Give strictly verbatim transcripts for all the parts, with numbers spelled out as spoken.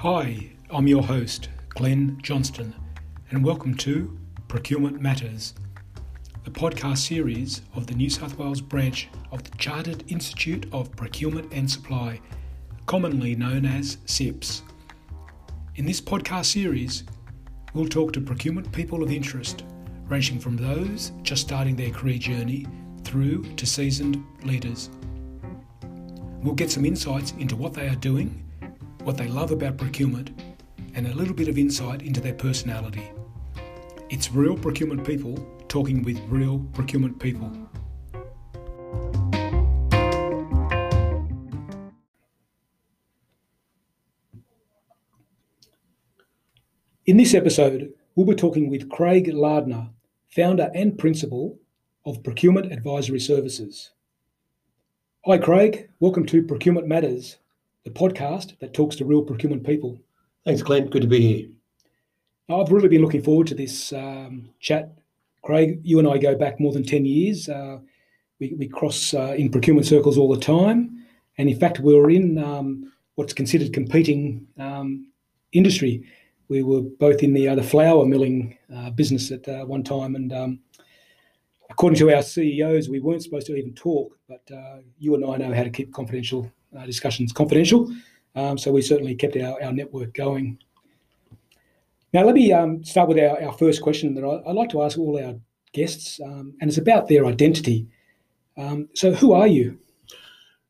Hi, I'm your host, Glenn Johnston, and welcome to Procurement Matters, the podcast series of the New South Wales branch of the Chartered Institute of Procurement and Supply, commonly known as S I P S. In this podcast series, we'll talk to procurement people of interest, ranging from those just starting their career journey through to seasoned leaders. We'll get some insights into what they are doing, what they love about procurement, and a little bit of insight into their personality. It's real procurement people talking with real procurement people. In this episode, we'll be talking with Craig Lardner, founder and principal of Procurement Advisory Services. Hi, Craig. Welcome to Procurement Matters, the podcast that talks to real procurement people. Thanks, Glenn. Good to be here. I've really been looking forward to this um, chat. Craig, you and I go back more than ten years. Uh, we, we cross uh, in procurement circles all the time. And in fact, we were in um, what's considered competing um, industry. We were both in the, uh, the flour milling uh, business at uh, one time. And um, according to our C E Os, we weren't supposed to even talk, but uh, you and I know how to keep confidential uh, discussions confidential. Um, so we certainly kept our, our network going. Now, let me um, start with our, our first question that I, I like to ask all our guests, um, and it's about their identity. Um, so who are you?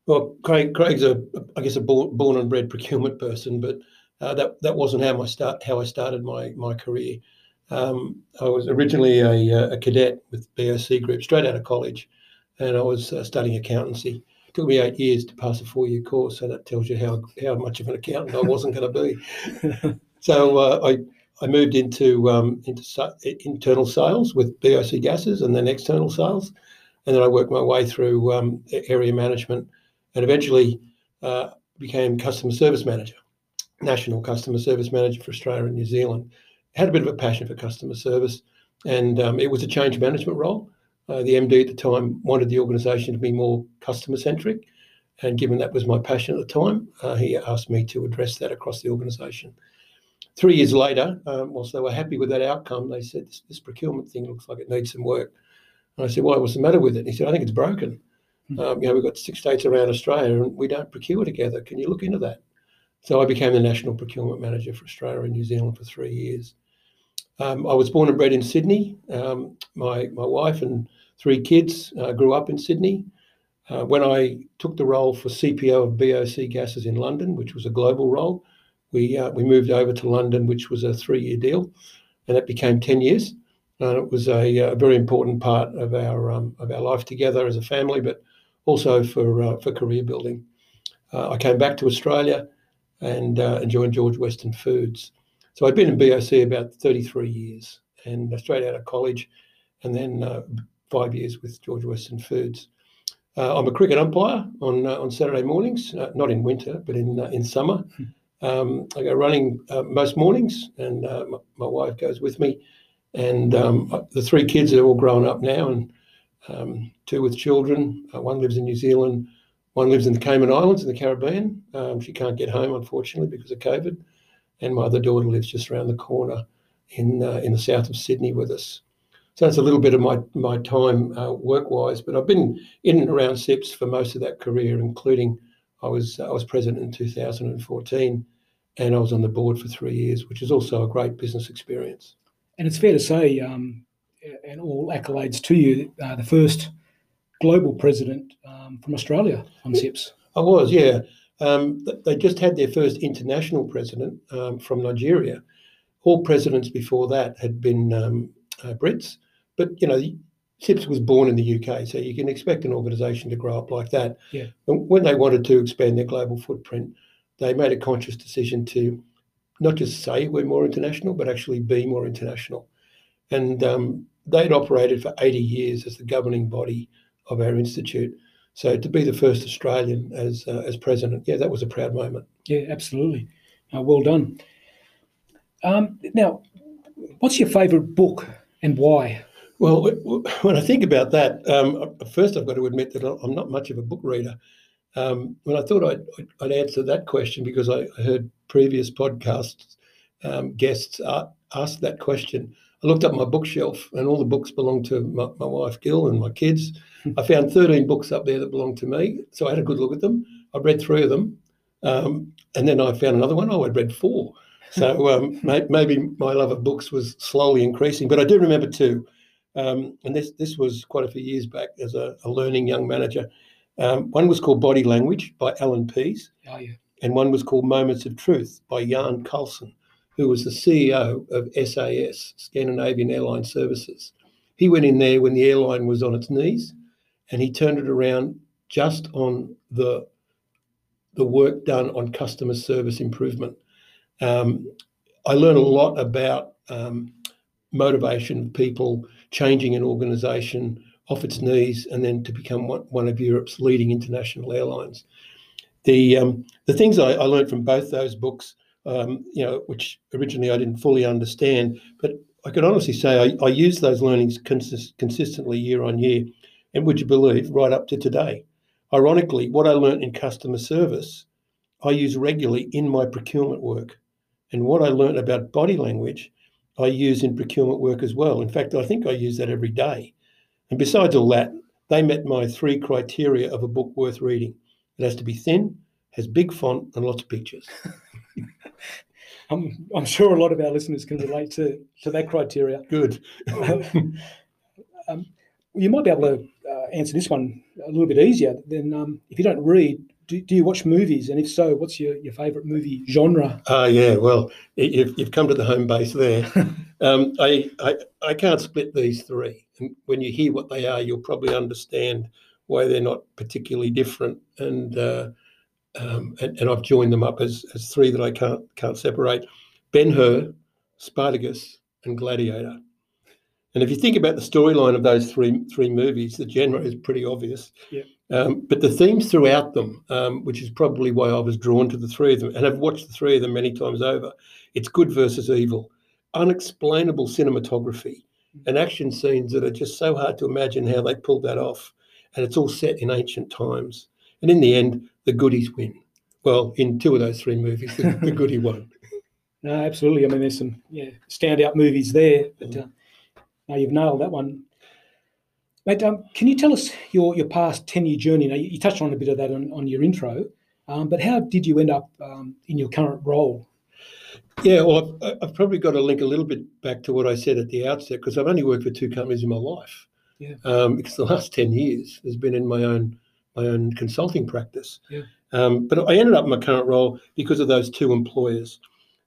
Well, Craig, Craig's, a, I guess, a born and bred procurement person, but Uh, that that wasn't how my start how I started my my career. Um, I was originally a, a cadet with B O C group straight out of college, and I was uh, studying accountancy. It took me eight years to pass a four year course, so that tells you how how much of an accountant I wasn't going to be. So uh, I I moved into um, into su- internal sales with B O C Gases, and then external sales, and then I worked my way through um, area management, and eventually uh, became customer service manager. National Customer Service Manager for Australia and New Zealand. Had a bit of a passion for customer service, and um, it was a change management role. Uh, the M D at the time wanted the organisation to be more customer-centric, and given that was my passion at the time, uh, he asked me to address that across the organisation. Three years later, um, whilst they were happy with that outcome, they said, this, this procurement thing looks like it needs some work. And I said, why? What's the matter with it? And he said, I think it's broken. Mm-hmm. Um, you know, we've got six states around Australia, and we don't procure together. Can you look into that? So I became the National Procurement Manager for Australia and New Zealand for three years. Um, I was born and bred in Sydney. Um, my my wife and three kids uh, grew up in Sydney. Uh, when I took the role for C P O of B O C Gases in London, which was a global role, we uh, we moved over to London, which was a three-year deal, and that became ten years. And it was a, a very important part of our um, of our life together as a family, but also for uh, for career building. Uh, I came back to Australia and uh, and joined George Weston Foods. So I'd been in B O C about thirty-three years, and straight out of college, and then uh, five years with George Weston Foods. Uh, I'm a cricket umpire on uh, on Saturday mornings, uh, not in winter, but in uh, in summer. Um, I go running uh, most mornings, and uh, my, my wife goes with me. And um, the three kids are all grown up now, and um, two with children. Uh, one lives in New Zealand. One lives in the Cayman Islands in the Caribbean. Um, she can't get home, unfortunately, because of COVID. And my other daughter lives just around the corner in uh, in the south of Sydney with us. So that's a little bit of my my time uh, work-wise. But I've been in and around S I P S for most of that career, including I was I was president in two thousand fourteen, and I was on the board for three years, which is also a great business experience. And it's fair to say, um, and all accolades to you, uh, the first global president um, from Australia on S I P S. I was, yeah. Um, they just had their first international president um, from Nigeria. All presidents before that had been um, uh, Brits, but you know, S I P S was born in the U K, so you can expect an organisation to grow up like that. Yeah. And when they wanted to expand their global footprint, they made a conscious decision to not just say we're more international, but actually be more international. And um, they'd operated for eighty years as the governing body of our institute. So to be the first Australian as uh, as president, yeah, that was a proud moment. Yeah, absolutely. Uh, well done. Um, now, what's your favourite book and why? Well, when I think about that, um, first I've got to admit that I'm not much of a book reader. Um, well, I thought I'd, I'd answer that question because I heard previous podcasts um, guests uh, ask that question. I looked up my bookshelf, and all the books belong to my, my wife, Gil, and my kids. I found thirteen books up there that belonged to me, so I had a good look at them. I read three of them, um, and then I found another one. Oh, I'd read four. So um, maybe my love of books was slowly increasing, but I do remember two. Um, and this this was quite a few years back as a, a learning young manager. Um, one was called Body Language by Alan Pease, oh, yeah. and one was called Moments of Truth by Jan Coulson, who was the C E O of S A S, Scandinavian Airline Services. He went in there when the airline was on its knees, and he turned it around just on the the work done on customer service improvement. Um, I learned a lot about um, motivation of people, changing an organisation off its knees and then to become one, one of Europe's leading international airlines. The um, the things I, I learned from both those books, um, you know, which originally I didn't fully understand, but I could honestly say I, I used those learnings consist- consistently year on year, and would you believe, right up to today. Ironically, what I learned in customer service, I use regularly in my procurement work. And what I learned about body language, I use in procurement work as well. In fact, I think I use that every day. And besides all that, they met my three criteria of a book worth reading. It has to be thin, has big font, and lots of pictures. I'm, I'm sure a lot of our listeners can relate to, to that criteria. Good. um, um, you might be able to uh, answer this one a little bit easier than um, if you don't read. Do, do you watch movies? And if so, what's your, your favourite movie genre? Oh, uh, yeah, well, you've, you've come to the home base there. um, I, I I can't split these three. And when you hear what they are, you'll probably understand why they're not particularly different. And uh, um, and, and I've joined them up as, as three that I can't can't separate. Ben-Hur, Spartacus, and Gladiator. And if you think about the storyline of those three three movies, the genre is pretty obvious. Yeah. Um, but the themes throughout them, um, which is probably why I was drawn to the three of them, and I've watched the three of them many times over, it's good versus evil, unexplainable cinematography, and action scenes that are just so hard to imagine how they pulled that off. And it's all set in ancient times. And in the end, the goodies win. Well, in two of those three movies, the, the goodie won. No, absolutely. I mean, there's some yeah, standout movies there, but uh, no, you've nailed that one. Mate, um, can you tell us your, your past ten-year journey? Now, you, you touched on a bit of that on, on your intro, um, but how did you end up um, in your current role? Yeah, well, I've, I've probably got to link a little bit back to what I said at the outset, because I've only worked for two companies in my life. Yeah. Um, because the last ten years has been in my own my own consulting practice. Yeah. Um, but I ended up in my current role because of those two employers.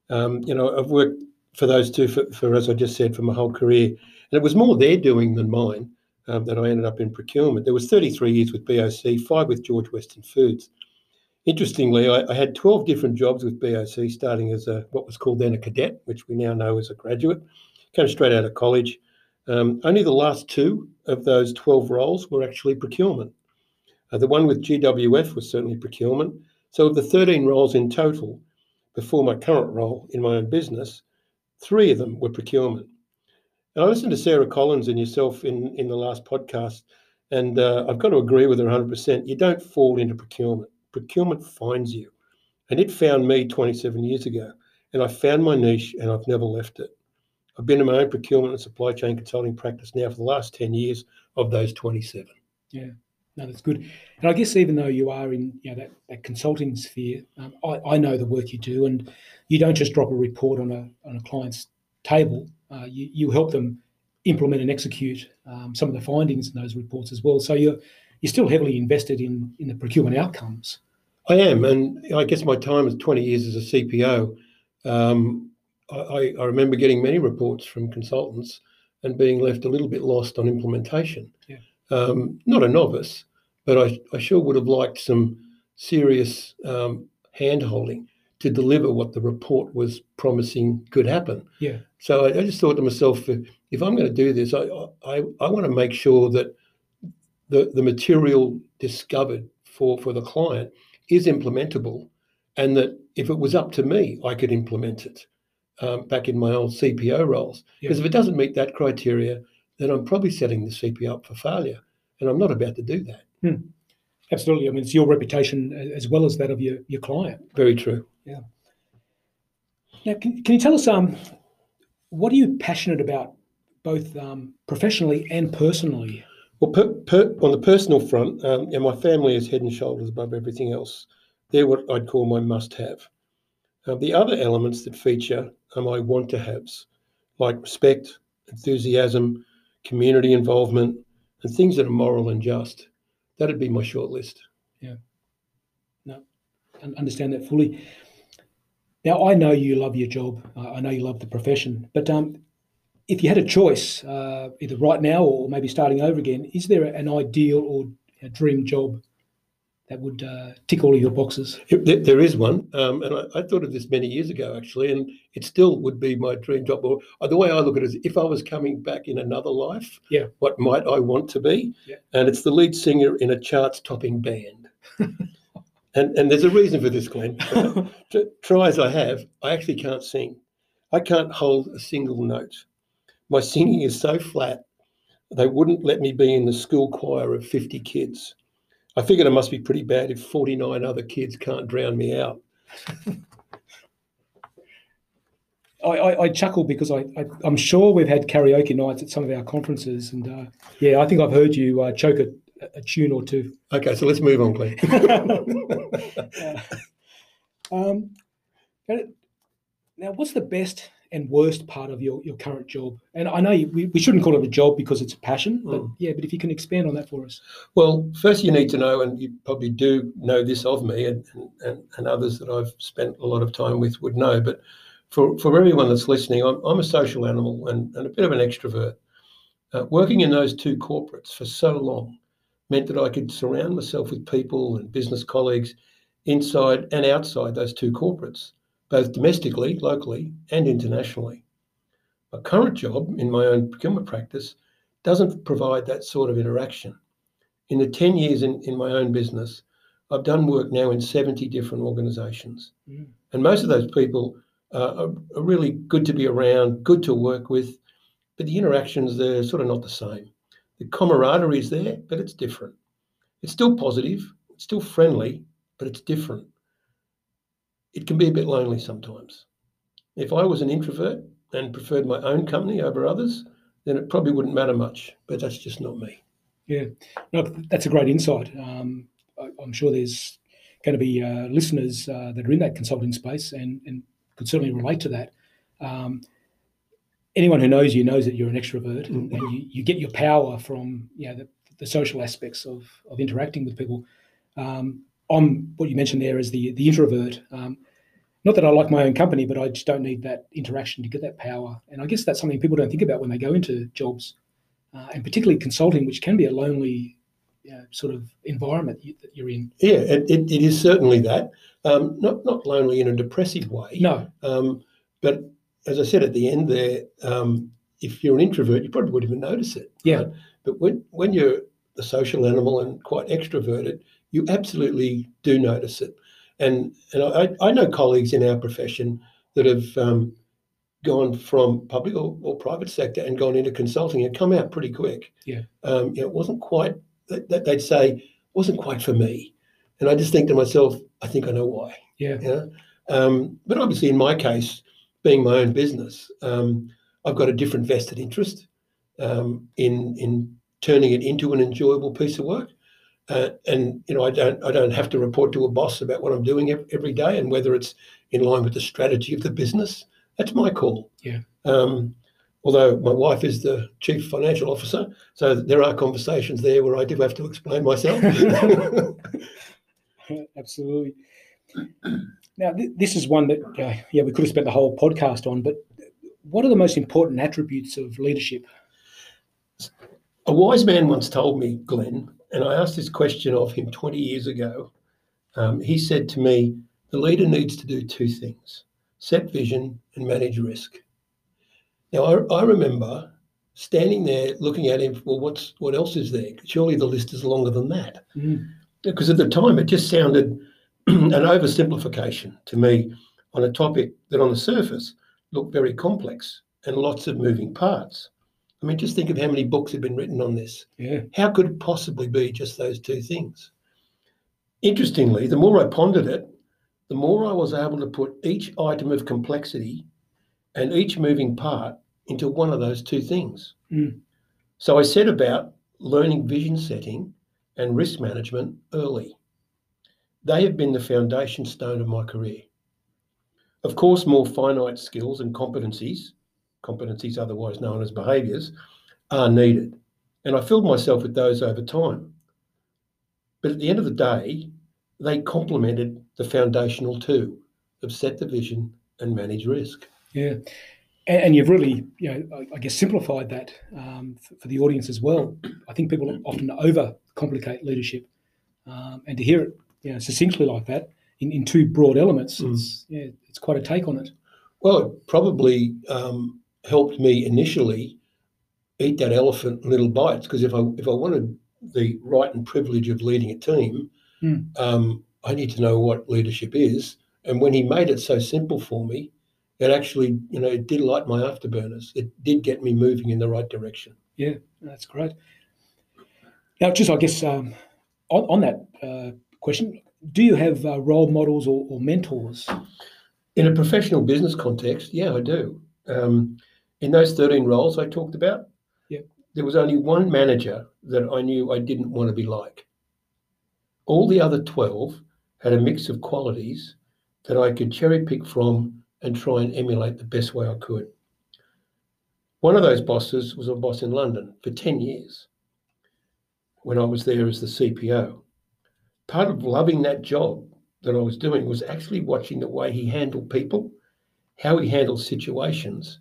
Um, you know, I've worked for those two for, for, as I just said, for my whole career, and it was more their doing than mine. Um, that I ended up in procurement. There was thirty-three years with B O C, five with George Weston Foods. Interestingly, I, I had twelve different jobs with B O C, starting as a what was called then a cadet, which we now know as a graduate, came straight out of college. Um, only the last two of those twelve roles were actually procurement. Uh, the one with G W F was certainly procurement. So of the thirteen roles in total, before my current role in my own business, three of them were procurement. And I listened to Sarah Collins and yourself in, in the last podcast, and uh, I've got to agree with her one hundred percent. You don't fall into procurement. Procurement finds you. And it found me twenty-seven years ago. And I found my niche, and I've never left it. I've been in my own procurement and supply chain consulting practice now for the last ten years of those twenty-seven. Yeah, no, that's good. And I guess even though you are in you know, that, that consulting sphere, um, I, I know the work you do, and you don't just drop a report on a on a client's table. Uh, you, you help them implement and execute um, some of the findings in those reports as well. So you're you're still heavily invested in in the procurement outcomes. I am, and I guess my time is twenty years as a C P O. Um, I, I remember getting many reports from consultants and being left a little bit lost on implementation. Yeah. Um, not a novice, but I, I sure would have liked some serious um, hand-holding to deliver what the report was promising could happen. Yeah. So I, I just thought to myself, if, if I'm going to do this, I I, I want to make sure that the, the material discovered for, for the client is implementable, and that if it was up to me, I could implement it um, back in my old C P O roles. Because yeah. if it doesn't meet that criteria, then I'm probably setting the C P O up for failure, and I'm not about to do that. Hmm. Absolutely. I mean, it's your reputation as well as that of your, your client. Very true. Yeah. Now, can, can you tell us, um, what are you passionate about, both um, professionally and personally? Well, per, per, on the personal front, um, yeah, my family is head and shoulders above everything else. They're what I'd call my must-have. Uh, the other elements that feature are my want-to-haves, like respect, enthusiasm, community involvement, and things that are moral and just. That'd be my short list. Yeah. No, I understand that fully. Now, I know you love your job. Uh, I know you love the profession. But um, if you had a choice, uh, either right now or maybe starting over again, is there an ideal or a dream job that would uh, tick all of your boxes? There is one. Um, and I, I thought of this many years ago, actually, and it still would be my dream job. Or the way I look at it is, if I was coming back in another life, yeah, what might I want to be? Yeah. And it's the lead singer in a charts-topping band. and, and there's a reason for this, Glenn. Try as I have, I actually can't sing. I can't hold a single note. My singing is so flat, they wouldn't let me be in the school choir of fifty kids. I figured I must be pretty bad if forty-nine other kids can't drown me out. I, I, I chuckle because I, I, I'm sure we've had karaoke nights at some of our conferences. And uh, yeah, I think I've heard you uh, choke a, a tune or two. Okay, so let's move on, Glenn. uh, um, now, what's the best and worst part of your, your current job? And I know you, we, we shouldn't call it a job because it's a passion, but mm. yeah, but if you can expand on that for us. Well, first you need to know, and you probably do know this of me, and, and, and others that I've spent a lot of time with would know, but for, for everyone that's listening, I'm, I'm a social animal and, and a bit of an extrovert. Uh, working in those two corporates for so long meant that I could surround myself with people and business colleagues inside and outside those two corporates, both domestically, locally, and internationally. My current job in my own procurement practice doesn't provide that sort of interaction. In the ten years in, in my own business, I've done work now in seventy different organisations. Mm. And most of those people uh, are, are really good to be around, good to work with, but the interactions, they're sort of not the same. The camaraderie is there, but it's different. It's still positive, it's still friendly, but it's different. It can be a bit lonely sometimes. If I was an introvert and preferred my own company over others, then it probably wouldn't matter much, but that's just not me. Yeah, no, that's a great insight. Um, I, I'm sure there's going to be uh, listeners uh, that are in that consulting space and, and could certainly relate to that. Um, anyone who knows you knows that you're an extrovert and, and you, you get your power from, you know, the, the social aspects of, of interacting with people. Um, I'm, what you mentioned there is the, the introvert. Um, not that I like my own company, but I just don't need that interaction to get that power. And I guess that's something people don't think about when they go into jobs, uh, and particularly consulting, which can be a lonely uh, sort of environment you, that you're in. Yeah, it, it, it is certainly that. Um, not, not lonely in a depressive way. No. Um, but as I said at the end there, um, if you're an introvert, you probably wouldn't even notice it. Yeah. Right? But when, when you're a social animal and quite extroverted, you absolutely do notice it. And and I, I know colleagues in our profession that have um, gone from public or, or private sector and gone into consulting and come out pretty quick. Yeah. Um, you know, it wasn't quite, that they'd say, wasn't quite for me. And I just think to myself, I think I know why. Yeah. You know? Um, but obviously in my case, being my own business, um, I've got a different vested interest um, in, in turning it into an enjoyable piece of work. Uh, and, you know, I don't I don't have to report to a boss about what I'm doing every day and whether it's in line with the strategy of the business. That's my call. Yeah. Um, although my wife is the chief financial officer, so there are conversations there where I do have to explain myself. Absolutely. Now, th- this is one that, uh, yeah, we could have spent the whole podcast on, but what are the most important attributes of leadership? A wise man once told me, Glenn, and I asked this question of him twenty years ago. Um, he said to me, the leader needs to do two things, set vision and manage risk. Now, I, I remember standing there looking at him, well, what's what else is there? Surely the list is longer than that. Mm. Because at the time, it just sounded an oversimplification to me on a topic that on the surface looked very complex and lots of moving parts. I mean, just think of how many books have been written on this. Yeah. How could it possibly be just those two things? Interestingly, the more I pondered it, the more I was able to put each item of complexity and each moving part into one of those two things. Mm. So I set about learning vision setting and risk management early. They have been the foundation stone of my career. Of course, more finite skills and competencies, competencies otherwise known as behaviours, are needed. And I filled myself with those over time. But at the end of the day, they complemented the foundational two of set the vision and manage risk. Yeah. And you've really, you know, I guess, simplified that um, for the audience as well. I think people often overcomplicate leadership, um, and to hear it, you know, succinctly like that in, in two broad elements, mm. it's, yeah, it's quite a take on it. Well, it probably um, helped me initially eat that elephant in little bites, because if I if I wanted the right and privilege of leading a team, mm. um, I need to know what leadership is. And when he made it so simple for me, it actually, you know, it did light my afterburners. It did get me moving in the right direction. Yeah, that's great. Now, just, I guess, um, on, on that uh, question, do you have uh, role models or, or mentors? In a professional business context, yeah, I do. Um, in those thirteen roles I talked about, yeah. There was only one manager that I knew I didn't want to be like. All the other twelve had a mix of qualities that I could cherry pick from and try and emulate the best way I could. One of those bosses was a boss in London for ten years when I was there as the C P O. Part of loving that job that I was doing was actually watching the way he handled people, how he handled situations,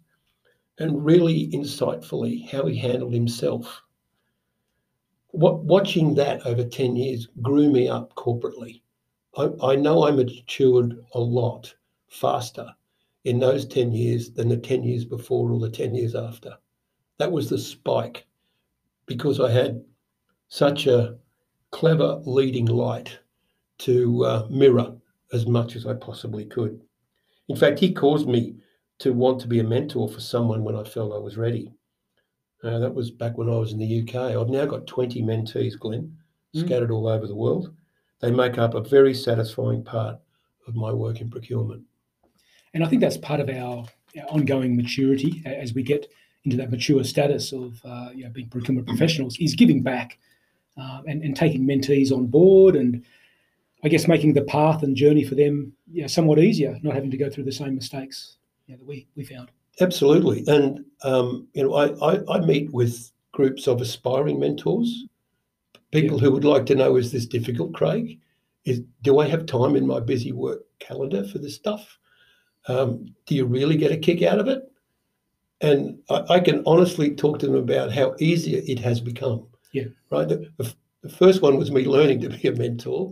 and really insightfully how he handled himself. What, watching that over ten years grew me up corporately. I, I know I matured a lot faster in those ten years than the ten years before or the ten years after. That was the spike, because I had such a clever leading light to uh, mirror as much as I possibly could. In fact, he caused me to want to be a mentor for someone when I felt I was ready. Uh, that was back when I was in the U K. I've now got twenty mentees, Glenn, mm. scattered all over the world. They make up a very satisfying part of my work in procurement. And I think that's part of our, our ongoing maturity as we get into that mature status of uh, you know, being procurement professionals, is giving back uh, and, and taking mentees on board, and I guess making the path and journey for them, you know, somewhat easier, not having to go through the same mistakes, you know, that we, we found. Absolutely. And um, you know, I, I, I meet with groups of aspiring mentors, people yeah. who would like to know, is this difficult, Craig? Is, do I have time in my busy work calendar for this stuff? Um, do you really get a kick out of it? And I, I can honestly talk to them about how easier it has become. Yeah. Right. The, the, the first one was me learning to be a mentor.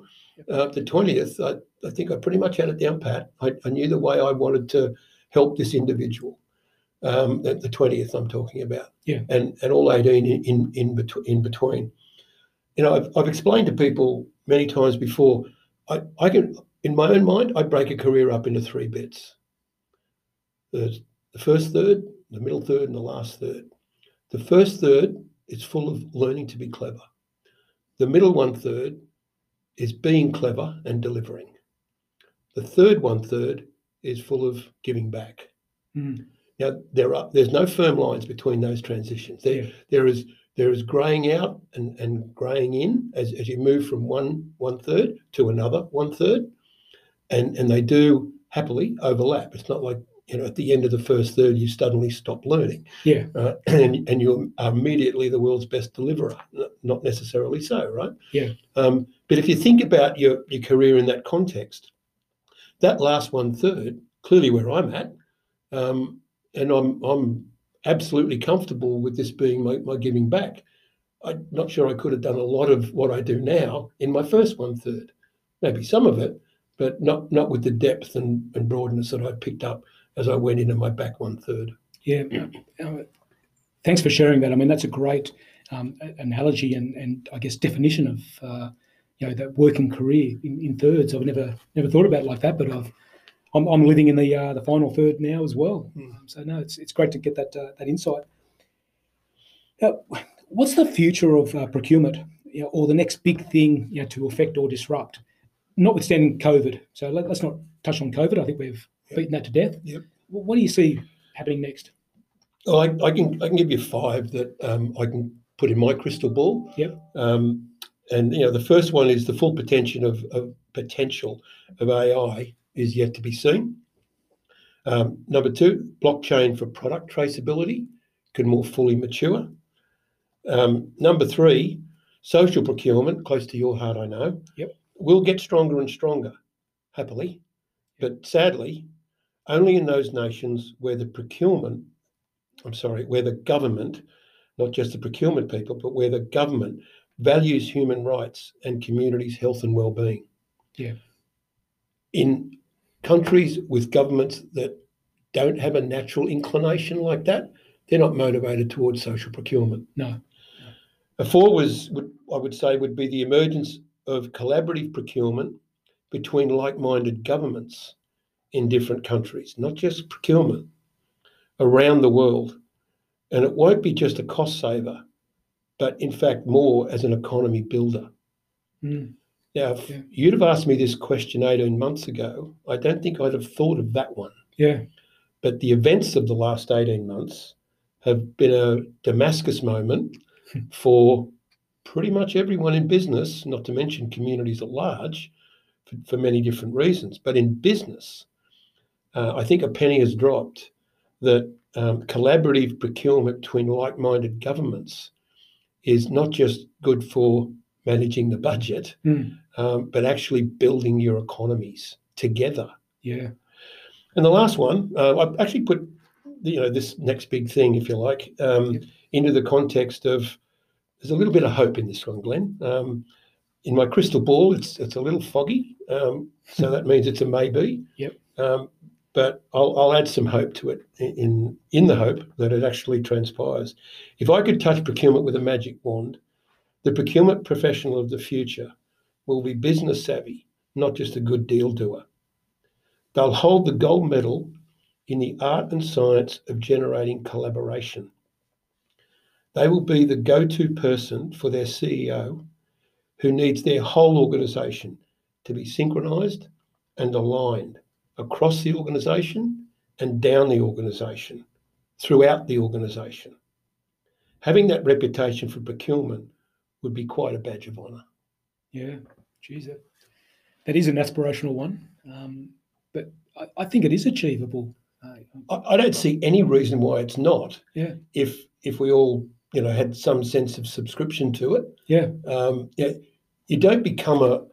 Uh, the twentieth, I, I think I pretty much had it down pat. I, I knew the way I wanted to help this individual. Um, the, the twentieth, I'm talking about. Yeah. And and all eighteen in in, in, betw- in between. You know, I've I've explained to people many times before. I, I can, in my own mind, I break a career up into three bits. The first third, the middle third, and the last third. The first third is full of learning to be clever. The middle one third is being clever and delivering. The third one third is full of giving back. Mm. Now there are there's no firm lines between those transitions. There yeah. there is there is graying out and, and graying in as, as you move from one one third to another one third, and and they do happily overlap. It's not like, you know, at the end of the first third, you suddenly stop learning. Yeah. Uh, and, and you're immediately the world's best deliverer. Not necessarily so, right? Yeah. Um, but if you think about your, your career in that context, that last one third, clearly where I'm at, um, and I'm I'm absolutely comfortable with this being my, my giving back. I'm not sure I could have done a lot of what I do now in my first one third. Maybe some of it, but not, not with the depth and, and broadness that I picked up as I went into my back one third. Yeah. Uh, thanks for sharing that. I mean, that's a great um, analogy and, and I guess definition of, uh, you know, that working career in, in thirds. I've never never thought about it like that, but I've, I'm I'm living in the uh, the final third now as well. Mm. Um, so no, it's it's great to get that uh, that insight. Now, what's the future of uh, procurement, you know, or the next big thing, you know, to affect or disrupt? notwithstanding COVID. So let, let's not touch on COVID. I think we've yep. beaten that to death. Yep. What do you see happening next? Oh, I, I can I can give you five that um, I can put in my crystal ball. Yep. Um, and you know, the first one is the full potential of, of potential of A I is yet to be seen. Um, number two, blockchain for product traceability can more fully mature. Um, number three, social procurement, close to your heart, I know. Yep. Will get stronger and stronger, happily, but sadly, only in those nations where the procurement, I'm sorry, where the government, not just the procurement people, but where the government values human rights and communities' health and well-being. Yeah. In countries with governments that don't have a natural inclination like that, they're not motivated towards social procurement. No. A four was, would, I would say, would be the emergence of collaborative procurement between like-minded governments in different countries, not just procurement, around the world. And it won't be just a cost saver, but in fact more as an economy builder. Mm. Now, if yeah. you'd have asked me this question eighteen months ago, I don't think I'd have thought of that one. Yeah. But the events of the last eighteen months have been a Damascus moment for pretty much everyone in business, not to mention communities at large, for, for many different reasons. But in business, uh, I think a penny has dropped that um, collaborative procurement between like-minded governments is not just good for managing the budget, mm. um, but actually building your economies together. Yeah. And the last one, uh, I've actually put, you know, this next big thing, if you like, um, yep. into the context of, there's a little bit of hope in this one, Glenn. Um, in my crystal ball, it's it's a little foggy, um, so that means it's a maybe. Yep. Um, but I'll, I'll add some hope to it in, in the hope that it actually transpires. If I could touch procurement with a magic wand, the procurement professional of the future will be business savvy, not just a good deal doer. They'll hold the gold medal in the art and science of generating collaboration. They will be the go-to person for their C E O who needs their whole organisation to be synchronised and aligned across the organisation and down the organisation, throughout the organisation. Having that reputation for procurement would be quite a badge of honour. Yeah, geez, that, that is an aspirational one, um, but I, I think it is achievable. I, I don't see any reason why it's not. Yeah. If if we all, you know, had some sense of subscription to it. Yeah. Um, yeah. You don't become a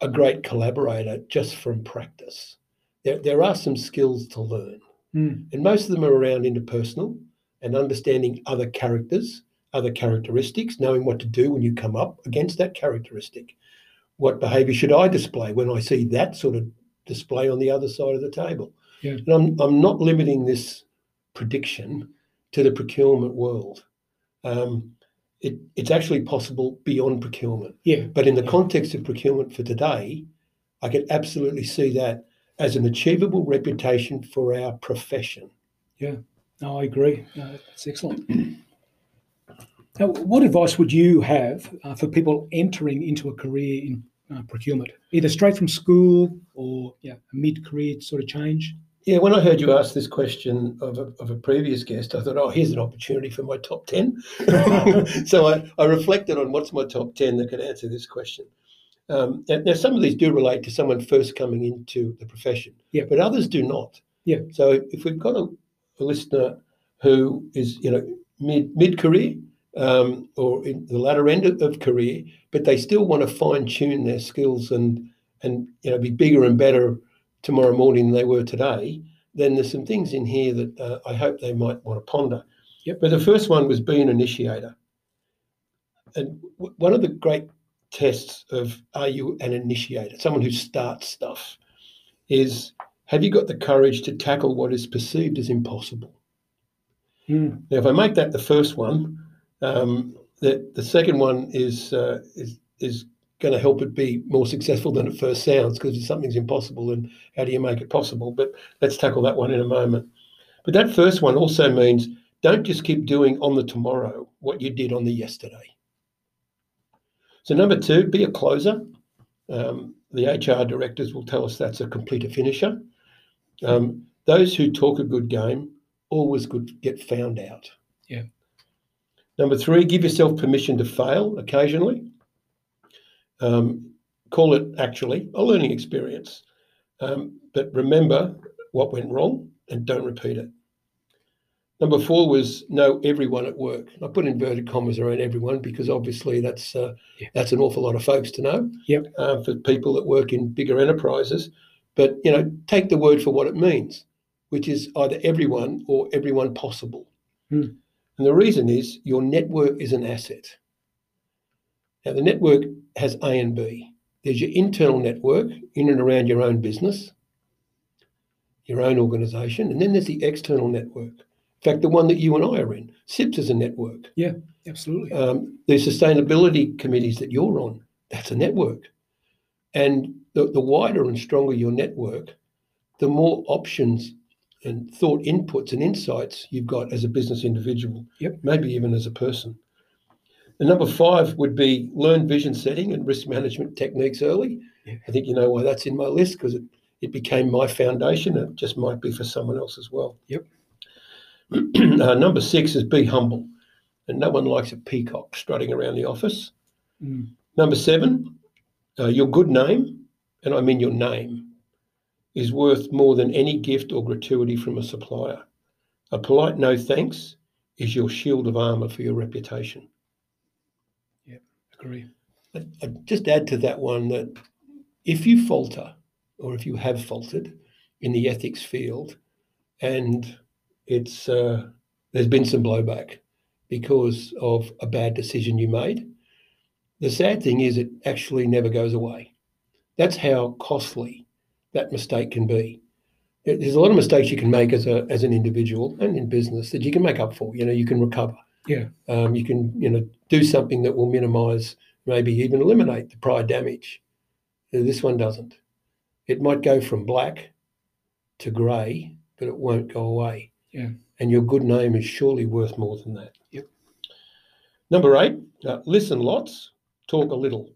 a great collaborator just from practice. There there are some skills to learn, mm. and most of them are around interpersonal and understanding other characters, other characteristics, knowing what to do when you come up against that characteristic. What behaviour should I display when I see that sort of display on the other side of the table? Yeah. And I'm I'm not limiting this prediction to the procurement world. Um, it, it's actually possible beyond procurement. Yeah. But in the yeah. context of procurement for today, I can absolutely see that as an achievable reputation for our profession. Yeah, no, I agree. No, that's excellent. Now, what advice would you have uh, for people entering into a career in uh, procurement, either straight from school or yeah, a mid-career sort of change? Yeah, when I heard you ask this question of a, of a previous guest, I thought, oh, here's an opportunity for my top ten. So I, I reflected on what's my top ten that could answer this question. Um, now, some of these do relate to someone first coming into the profession, yeah. but others do not. Yeah. So if we've got a, a listener who is, you know, mid, mid-career um, or in the latter end of, of career, but they still want to fine-tune their skills and, and, you know, be bigger and better tomorrow morning than they were today, then there's some things in here that uh, I hope they might want to ponder. Yep. But the first one was be an initiator. And w- one of the great tests of are you an initiator, someone who starts stuff, is have you got the courage to tackle what is perceived as impossible? Mm. Now, if I make that the first one, um, the, the second one is uh, is is going to help it be more successful than it first sounds, because if something's impossible, and how do you make it possible? But let's tackle that one in a moment. But that first one also means don't just keep doing on the tomorrow what you did on the yesterday. So number two, be a closer. Um, the H R directors will tell us that's a completer finisher. Um, those who talk a good game always could get found out. Yeah. Number three, give yourself permission to fail occasionally. Um, call it actually a learning experience, um, but remember what went wrong and don't repeat it. Number four was know everyone at work. I put inverted commas around everyone because obviously that's uh, yeah. that's an awful lot of folks to know. Yep. Uh, for people that work in bigger enterprises. But, you know, take the word for what it means, which is either everyone or everyone possible. Hmm. And the reason is your network is an asset. Now, the network has A and B. There's your internal network in and around your own business, your own organisation, and then there's the external network. In fact, the one that you and I are in, S I P S is a network. Yeah, absolutely. Um, the sustainability committees that you're on, that's a network. And the, the wider and stronger your network, the more options and thought inputs and insights you've got as a business individual, yep. maybe even as a person. And number five would be learn vision setting and risk management techniques early. Yeah. I think you know why that's in my list, because it, it became my foundation. It just might be for someone else as well. Yep. Uh, number six is be humble, and no one likes a peacock strutting around the office. Mm. Number seven, uh, your good name, and I mean your name, is worth more than any gift or gratuity from a supplier. A polite no thanks is your shield of armour for your reputation. Yeah, agree. I, I just add to that one that if you falter, or if you have faltered in the ethics field, and It's uh, there's been some blowback because of a bad decision you made. The sad thing is it actually never goes away. That's how costly that mistake can be. There's a lot of mistakes you can make as a as an individual and in business that you can make up for. You know, you can recover. Yeah. Um, you can you know do something that will minimise, maybe even eliminate the prior damage. This one doesn't. It might go from black to grey, but it won't go away. Yeah. And your good name is surely worth more than that. Yep. Number eight, uh, listen lots, talk a little.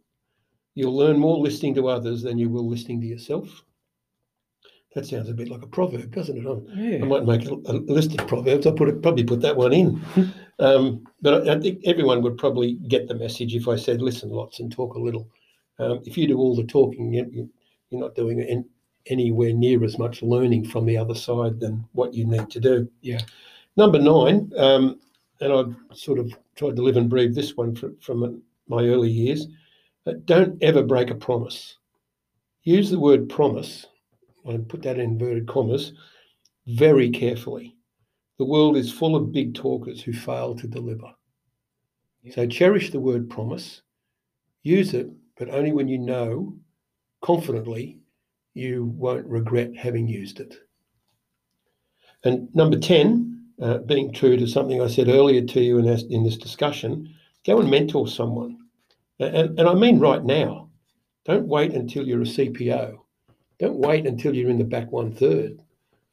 You'll learn more listening to others than you will listening to yourself. That sounds a bit like a proverb, doesn't it? Yeah. I might make a, a list of proverbs. I'll put it, probably put that one in. um, but I, I think everyone would probably get the message if I said listen lots and talk a little. Um, if you do all the talking, you, you're not doing it. Anywhere near as much learning from the other side than what you need to do. Yeah. Number nine, um, and I've sort of tried to live and breathe this one from, from my early years, but don't ever break a promise. Use the word promise, and put that in inverted commas, very carefully. The world is full of big talkers who fail to deliver. Yeah. So cherish the word promise, use it, but only when you know confidently you won't regret having used it. And number ten, uh, being true to something I said earlier to you in, in this discussion, go and mentor someone. And, and I mean right now. Don't wait until you're a C P O. Don't wait until you're in the back one-third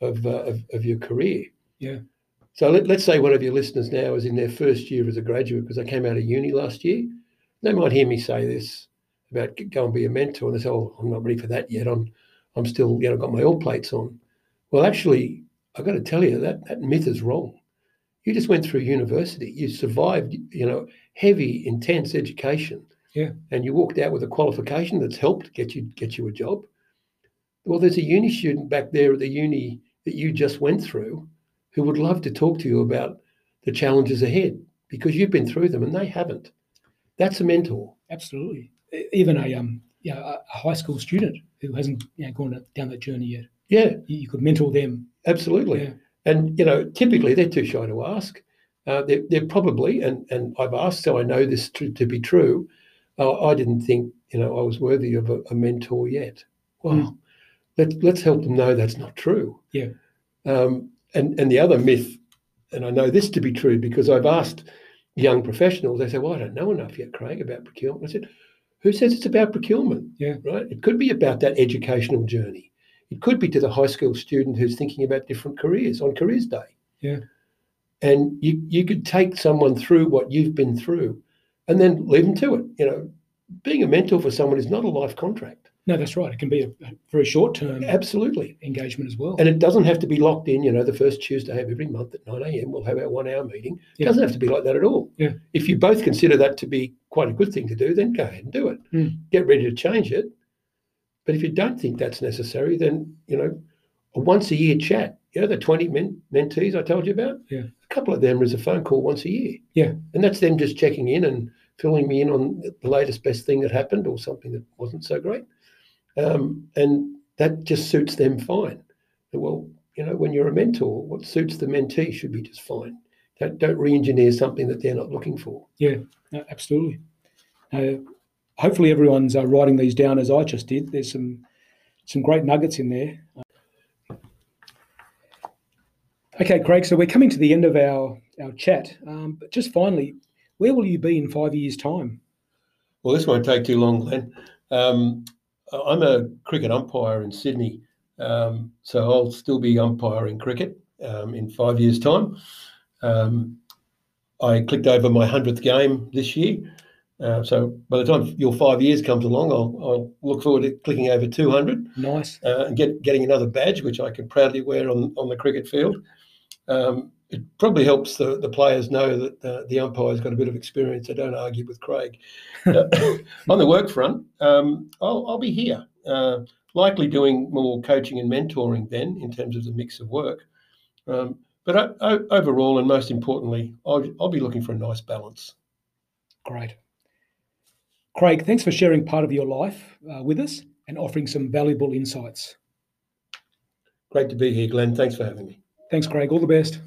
of, uh, of, of your career. Yeah. So let, let's say one of your listeners now is in their first year as a graduate, because I came out of uni last year. They might hear me say this about go and be a mentor, and they say, oh, I'm not ready for that yet. I'm I'm still, you know, got my oil plates on. Well, actually, I've got to tell you that that myth is wrong. You just went through university. You survived, you know, heavy, intense education. Yeah. And you walked out with a qualification that's helped get you get you a job. Well, there's a uni student back there at the uni that you just went through who would love to talk to you about the challenges ahead because you've been through them and they haven't. That's a mentor. Absolutely. Even a um. Yeah, you know, a high school student who hasn't you know, gone down that journey yet. Yeah. You could mentor them. Absolutely. Yeah. And, you know, typically they're too shy to ask. Uh, they're, they're probably, and, and I've asked, so I know this to, to be true, uh, I didn't think, you know, I was worthy of a, a mentor yet. Well, wow. mm. Let, let's help them know that's not true. Yeah. Um, and, and the other myth, and I know this to be true because I've asked young professionals, they say, well, I don't know enough yet, Craig, about procurement. I said, who says it's about procurement? Yeah. Right? It could be about that educational journey. It could be to the high school student who's thinking about different careers on Careers Day. Yeah. And you you could take someone through what you've been through and then leave them to it. You know, being a mentor for someone is not a life contract. No, that's right. It can be a, a very short-term absolutely engagement as well. And it doesn't have to be locked in, you know, the first Tuesday of every month at nine a.m. we'll have our one-hour meeting. It yeah. doesn't have to be like that at all. Yeah. If you both consider that to be quite a good thing to do, then go ahead and do it. Mm. Get ready to change it. But if you don't think that's necessary, then, you know, a once-a-year chat, you know, the twenty men- mentees I told you about, yeah. a couple of them is a phone call once a year. Yeah. And that's them just checking in and filling me in on the latest best thing that happened or something that wasn't so great. Um, and that just suits them fine. Well, you know, when you're a mentor, what suits the mentee should be just fine. Don't, don't re-engineer something that they're not looking for. Yeah, no, absolutely. Uh, hopefully everyone's uh, writing these down as I just did. There's some some great nuggets in there. Okay, Craig, so we're coming to the end of our, our chat. Um, but just finally, where will you be in five years' time? Well, this won't take too long, Glenn. Um, I'm a cricket umpire in Sydney, um, so I'll still be umpiring cricket um, in five years' time. Um, I clicked over my hundredth game this year, uh, so by the time your five years comes along, I'll, I'll look forward to clicking over two hundred. Nice. Uh, and get, getting another badge, which I can proudly wear on, on the cricket field. Um, it probably helps the, the players know that uh, the umpire's got a bit of experience. I don't argue with Craig. Uh, on the work front, um, I'll, I'll be here, uh, likely doing more coaching and mentoring then in terms of the mix of work. Um, but I, I, overall, and most importantly, I'll, I'll be looking for a nice balance. Great. Craig, thanks for sharing part of your life uh, with us and offering some valuable insights. Great to be here, Glenn. Thanks for having me. Thanks, Craig. All the best.